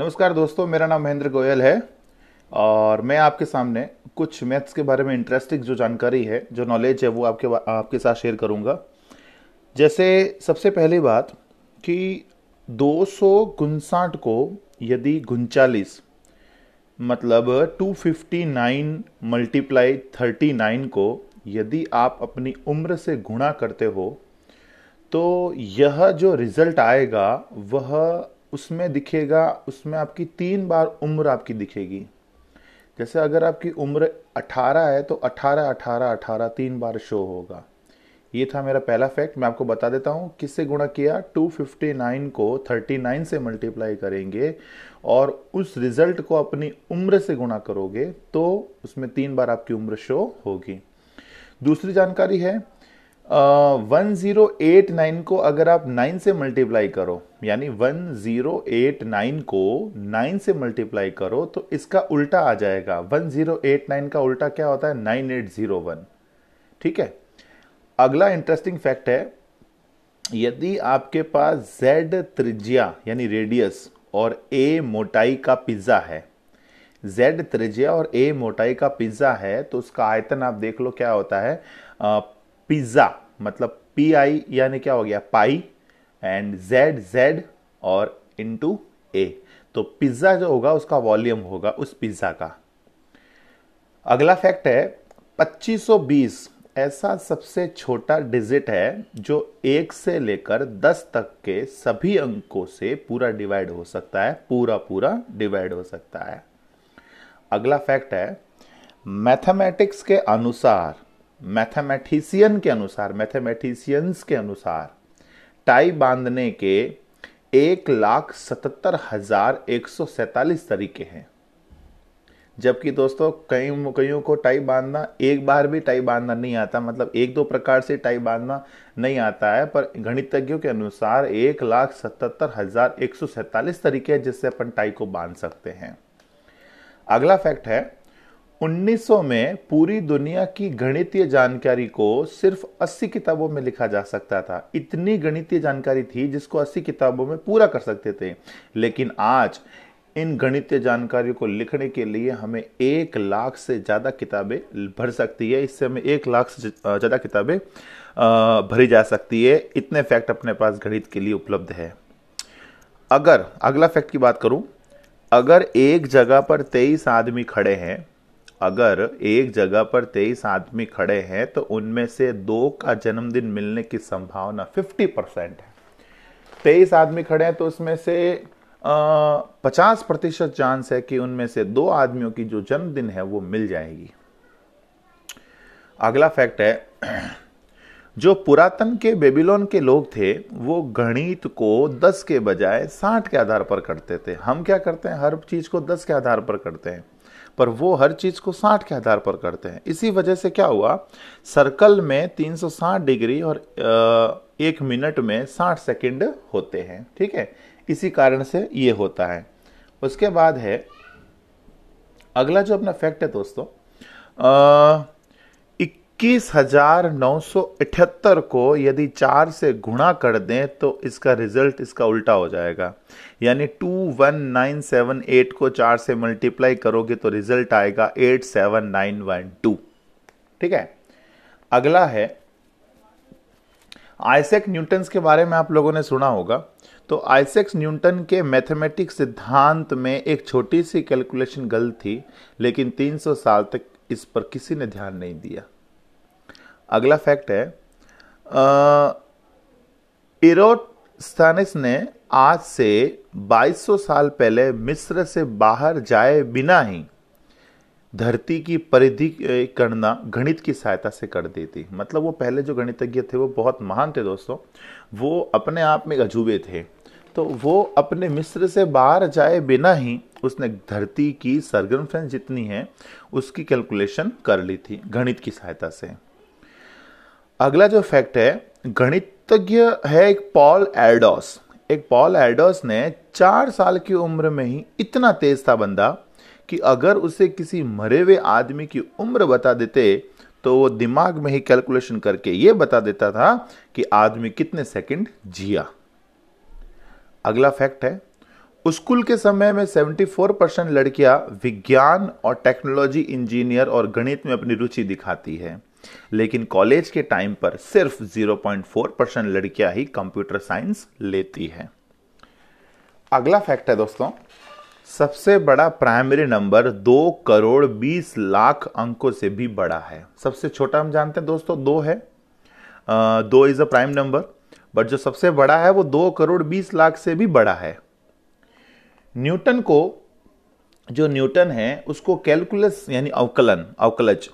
नमस्कार दोस्तों, मेरा नाम महेंद्र गोयल है और मैं आपके सामने कुछ मैथ्स के बारे में इंटरेस्टिंग जो जानकारी है, जो नॉलेज है, वो आपके साथ शेयर करूंगा। जैसे सबसे पहली बात कि 259 को यदि 39 मतलब 259 मल्टीप्लाई 39 को यदि आप अपनी उम्र से गुणा करते हो तो यह जो रिज़ल्ट आएगा वह उसमें दिखेगा, उसमें आपकी 3 बार उम्र आपकी दिखेगी। जैसे अगर आपकी उम्र 18 है तो 18 18 18 3 बार शो होगा। ये था मेरा पहला फैक्ट। मैं आपको बता देता हूँ किससे गुणा किया। 259 को 39 से मल्टीप्लाई करेंगे और उस रिज़ल्ट को अपनी उम्र से गुणा करोगे तो उसमें 3 बार आपकी उम्र शो होगी। दूसरी जानकारी है 1089 को अगर आप 9 से मल्टीप्लाई करो, यानी 1089 को 9 से मल्टीप्लाई करो तो इसका उल्टा आ जाएगा। 1089 का उल्टा क्या होता है? 9801। ठीक है। अगला इंटरेस्टिंग फैक्ट है, यदि आपके पास Z त्रिज्या यानी रेडियस और A मोटाई का पिज्ज़ा है, Z त्रिज्या और A मोटाई का पिज्ज़ा है तो उसका आयतन आप देख लो क्या होता है। पिज्ज़ा मतलब PI यानी क्या हो गया पाई, एंड Z और इनटू A, तो पिज्ज़ा जो होगा उसका वॉल्यूम होगा उस पिज्ज़ा का। अगला फैक्ट है 2520 ऐसा सबसे छोटा डिजिट है जो 1 से लेकर 10 तक के सभी अंकों से पूरा डिवाइड हो सकता है, पूरा डिवाइड हो सकता है। अगला फैक्ट है मैथमेटिशियंस के अनुसार टाई बांधने के 1,77,147 तरीके हैं, जबकि दोस्तों कईयों को टाई बांधना एक बार भी टाई बांधना नहीं आता, मतलब 1-2 प्रकार से टाई बांधना नहीं आता है, पर गणितज्ञों के अनुसार 1,77,147 तरीके हैं जिससे अपन टाई को बांध सकते हैं। अगला फैक्ट है 1900 में पूरी दुनिया की गणितीय जानकारी को सिर्फ 80 किताबों में लिखा जा सकता था। इतनी गणितीय जानकारी थी जिसको 80 किताबों में पूरा कर सकते थे, लेकिन आज इन गणितीय जानकारियों को लिखने के लिए हमें 1 लाख से ज़्यादा किताबें भर सकती है। इससे हमें 1 लाख से ज़्यादा किताबें भरी जा सकती है। इतने फैक्ट अपने पास गणित के लिए उपलब्ध है। अगर अगला फैक्ट की बात करूं, अगर एक जगह पर 23 आदमी खड़े हैं, तो उनमें से 2 का जन्मदिन मिलने की संभावना 50% है। 23 आदमी खड़े हैं तो उसमें से 50% चांस है कि उनमें से 2 आदमियों की जो जन्मदिन है वो मिल जाएगी। अगला फैक्ट है, जो पुरातन के बेबीलोन के लोग थे वो गणित को 10 के बजाय 60 के आधार पर करते थे। हम क्या करते हैं? हर चीज़ को 10 के आधार पर करते हैं, पर वो हर चीज़ को 60 के आधार पर करते हैं। इसी वजह से क्या हुआ, सर्कल में 360 डिग्री और 1 मिनट में 60 सेकंड होते हैं। ठीक है, इसी कारण से ये होता है। उसके बाद है अगला जो अपना फैक्ट है दोस्तों, 21,978 को यदि 4 से गुणा कर दें तो इसका रिजल्ट इसका उल्टा हो जाएगा, यानी 21978 को 4 से मल्टीप्लाई करोगे तो रिजल्ट आएगा 87912। ठीक है। अगला है आइजैक न्यूटन के बारे में आप लोगों ने सुना होगा, तो आइजैक न्यूटन के मैथमेटिक्स सिद्धांत में एक छोटी सी कैलकुलेशन गलत थी, लेकिन 300 साल तक इस पर किसी ने ध्यान नहीं दिया। अगला फैक्ट है, इरोट स्थानिस ने आज से 2200 साल पहले मिस्र से बाहर जाए बिना ही धरती की परिधि करना गणित की सहायता से कर दी थी। मतलब वो पहले जो गणितज्ञ थे वो बहुत महान थे दोस्तों, वो अपने आप में अजूबे थे, तो वो अपने मिस्र से बाहर जाए बिना ही उसने धरती की सरकमफ्रेंस जितनी है उसकी कैलकुलेशन कर ली थी गणित की सहायता से। अगला जो फैक्ट है, गणितज्ञ है एक पॉल एडोस ने 4 साल की उम्र में ही इतना तेज था बंदा कि अगर उसे किसी मरे हुए आदमी की उम्र बता देते तो वो दिमाग में ही कैलकुलेशन करके ये बता देता था कि आदमी कितने सेकंड जिया। अगला फैक्ट है स्कूल के समय में 74% लड़कियां विज्ञान और टेक्नोलॉजी, इंजीनियर और गणित में अपनी रुचि दिखाती है, लेकिन कॉलेज के टाइम पर सिर्फ 0.4% लड़कियां ही कंप्यूटर साइंस लेती है। अगला फैक्ट है दोस्तों, सबसे बड़ा प्राइमरी नंबर 2,20,00,000 अंकों से भी बड़ा है। सबसे छोटा हम जानते हैं दोस्तों 2 है, 2 is a prime number, but जो सबसे बड़ा है वो 2,20,00,000 से भी बड़ा है। न्यूटन को, जो न्यूटन है उसको कैलकुलस यानी अवकलज,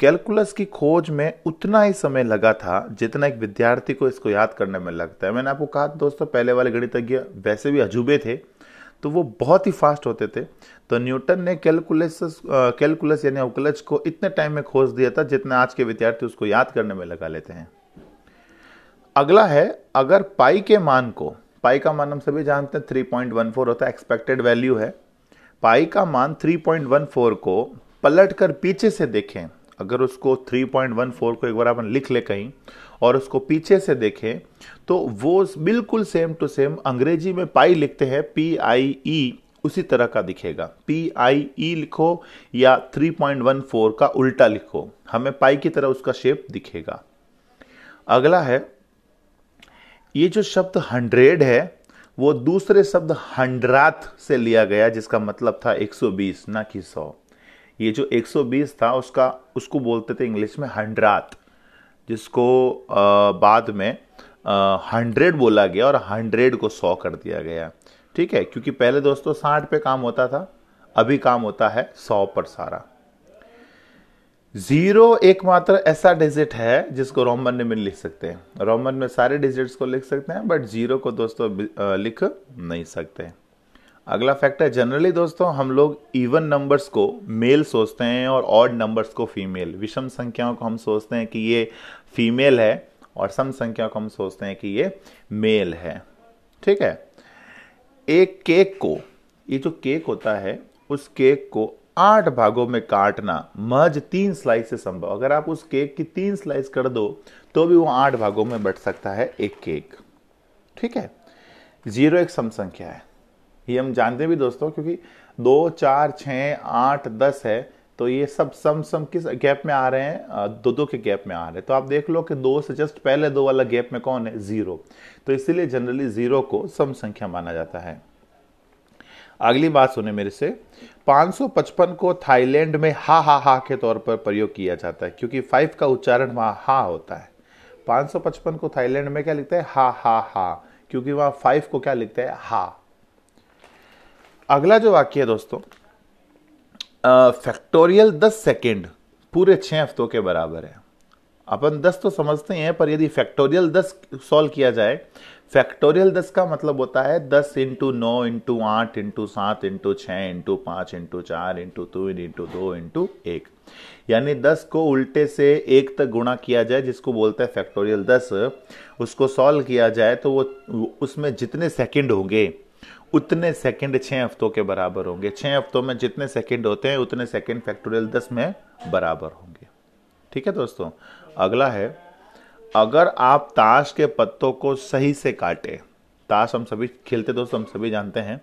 कैलकुलस की खोज में उतना ही समय लगा था जितना एक विद्यार्थी को इसको याद करने में लगता है। मैंने आपको कहा दोस्तों पहले वाले गणितज्ञ वैसे भी अजूबे थे, तो वो बहुत ही फास्ट होते थे। तो न्यूटन ने कैलकुलस यानी अवकलज को इतने टाइम में खोज दिया था जितना आज के विद्यार्थी उसको याद करने में लगा लेते हैं। अगला है, अगर पाई के मान को, पाई का मान हम सभी जानते हैं 3.14 होता है, एक्सपेक्टेड वैल्यू है। पाई का मान 3.14 को पलट कर पीछे से देखें, अगर उसको 3.14 को एक बार अपन लिख ले कहीं और उसको पीछे से देखें तो वो बिल्कुल सेम टू सेम अंग्रेजी में पाई लिखते हैं PIE उसी तरह का दिखेगा। PIE लिखो या 3.14 का उल्टा लिखो, हमें पाई की तरह उसका शेप दिखेगा। अगला है, ये जो शब्द 100 है वो दूसरे शब्द 100th से लिया गया, जिसका मतलब था 120 ना कि 100। ये जो 120 था उसका, उसको बोलते थे इंग्लिश में 100th, जिसको बाद में 100 बोला गया और 100 को 100 कर दिया गया। ठीक है, क्योंकि पहले दोस्तों 60 पे काम होता था, अभी काम होता है 100 पर सारा। 0 एकमात्र ऐसा डिजिट है जिसको रोमन में लिख सकते हैं। रोमन में सारे डिजिट्स को लिख सकते हैं, बट 0 को दोस्तों लिख नहीं सकते। अगला फैक्ट है, जनरली दोस्तों हम लोग इवन नंबर्स को मेल सोचते हैं और ऑड नंबर्स को फीमेल। विषम संख्याओं को हम सोचते हैं कि ये फीमेल है और सम संख्याओं को हम सोचते हैं कि ये मेल है। ठीक है, एक केक को, ये जो केक होता है उस केक को 8 भागों में काटना महज 3 स्लाइस से संभव। अगर आप उस केक की 3 स्लाइस कर दो तो भी वो 8 भागों में बंट सकता है एक केक। ठीक है, 0 एक सम संख्या है, ये हम जानते भी दोस्तों, क्योंकि 2, 4, 6, 8, 10 है, तो ये सब सम किस गैप में आ रहे हैं, 2-2 के गैप में आ रहे हैं। तो आप देख लो कि 2 से जस्ट पहले 2 वाला गैप में कौन है, 0, तो इसीलिए जनरली 0 को सम संख्या माना जाता है। अगली बात सुने मेरे से, 555 को थाईलैंड में हा के तौर पर प्रयोग किया जाता है, क्योंकि 5 का उच्चारण वहाँ हा होता है। 555 को थाईलैंड में क्या लिखता है, हा, क्योंकि वहाँ 5 को क्या लिखता है, हा। अगला जो वाक्य है दोस्तों, फैक्टोरियल 10 सेकेंड पूरे 6 हफ्तों के बराबर है। अपन 10 तो समझते हैं, पर यदि फैक्टोरियल 10 सॉल्व किया जाए, फैक्टोरियल 10 का मतलब होता है 10 × 9 × 8 × 7 × 6 × 5 × 4 × 3 × 2 × 1, यानी 10 को उल्टे से 1 तक गुणा किया जाए, जिसको बोलते हैं फैक्टोरियल 10, उसको सॉल्व किया जाए तो वो उसमें जितने सेकेंड होंगे उतने सेकंड 6 हफ्तों के बराबर होंगे। 6 हफ्तों में जितने सेकंड होते हैं उतने सेकंड फैक्टोरियल 10 में बराबर होंगे। ठीक है दोस्तों, अगला है, अगर आप ताश के पत्तों को सही से काटें, ताश हम सभी खेलते दोस्तों, हम सभी जानते हैं,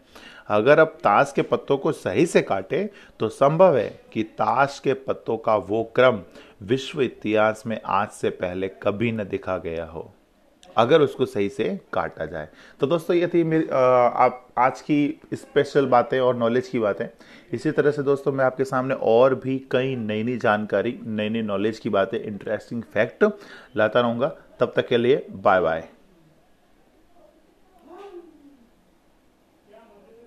अगर आप ताश के पत्तों को सही से काटें तो संभव है कि ताश के पत्तों का वो क्रम विश्व इतिहास में आज से पहले कभी न देखा गया हो, अगर उसको सही से काटा जाए। तो दोस्तों ये थी मेरी आप आज की स्पेशल बातें और नॉलेज की बातें। इसी तरह से दोस्तों मैं आपके सामने और भी कई नई जानकारी, नई नॉलेज की बातें, इंटरेस्टिंग फैक्ट लाता रहूँगा। तब तक के लिए बाय बाय।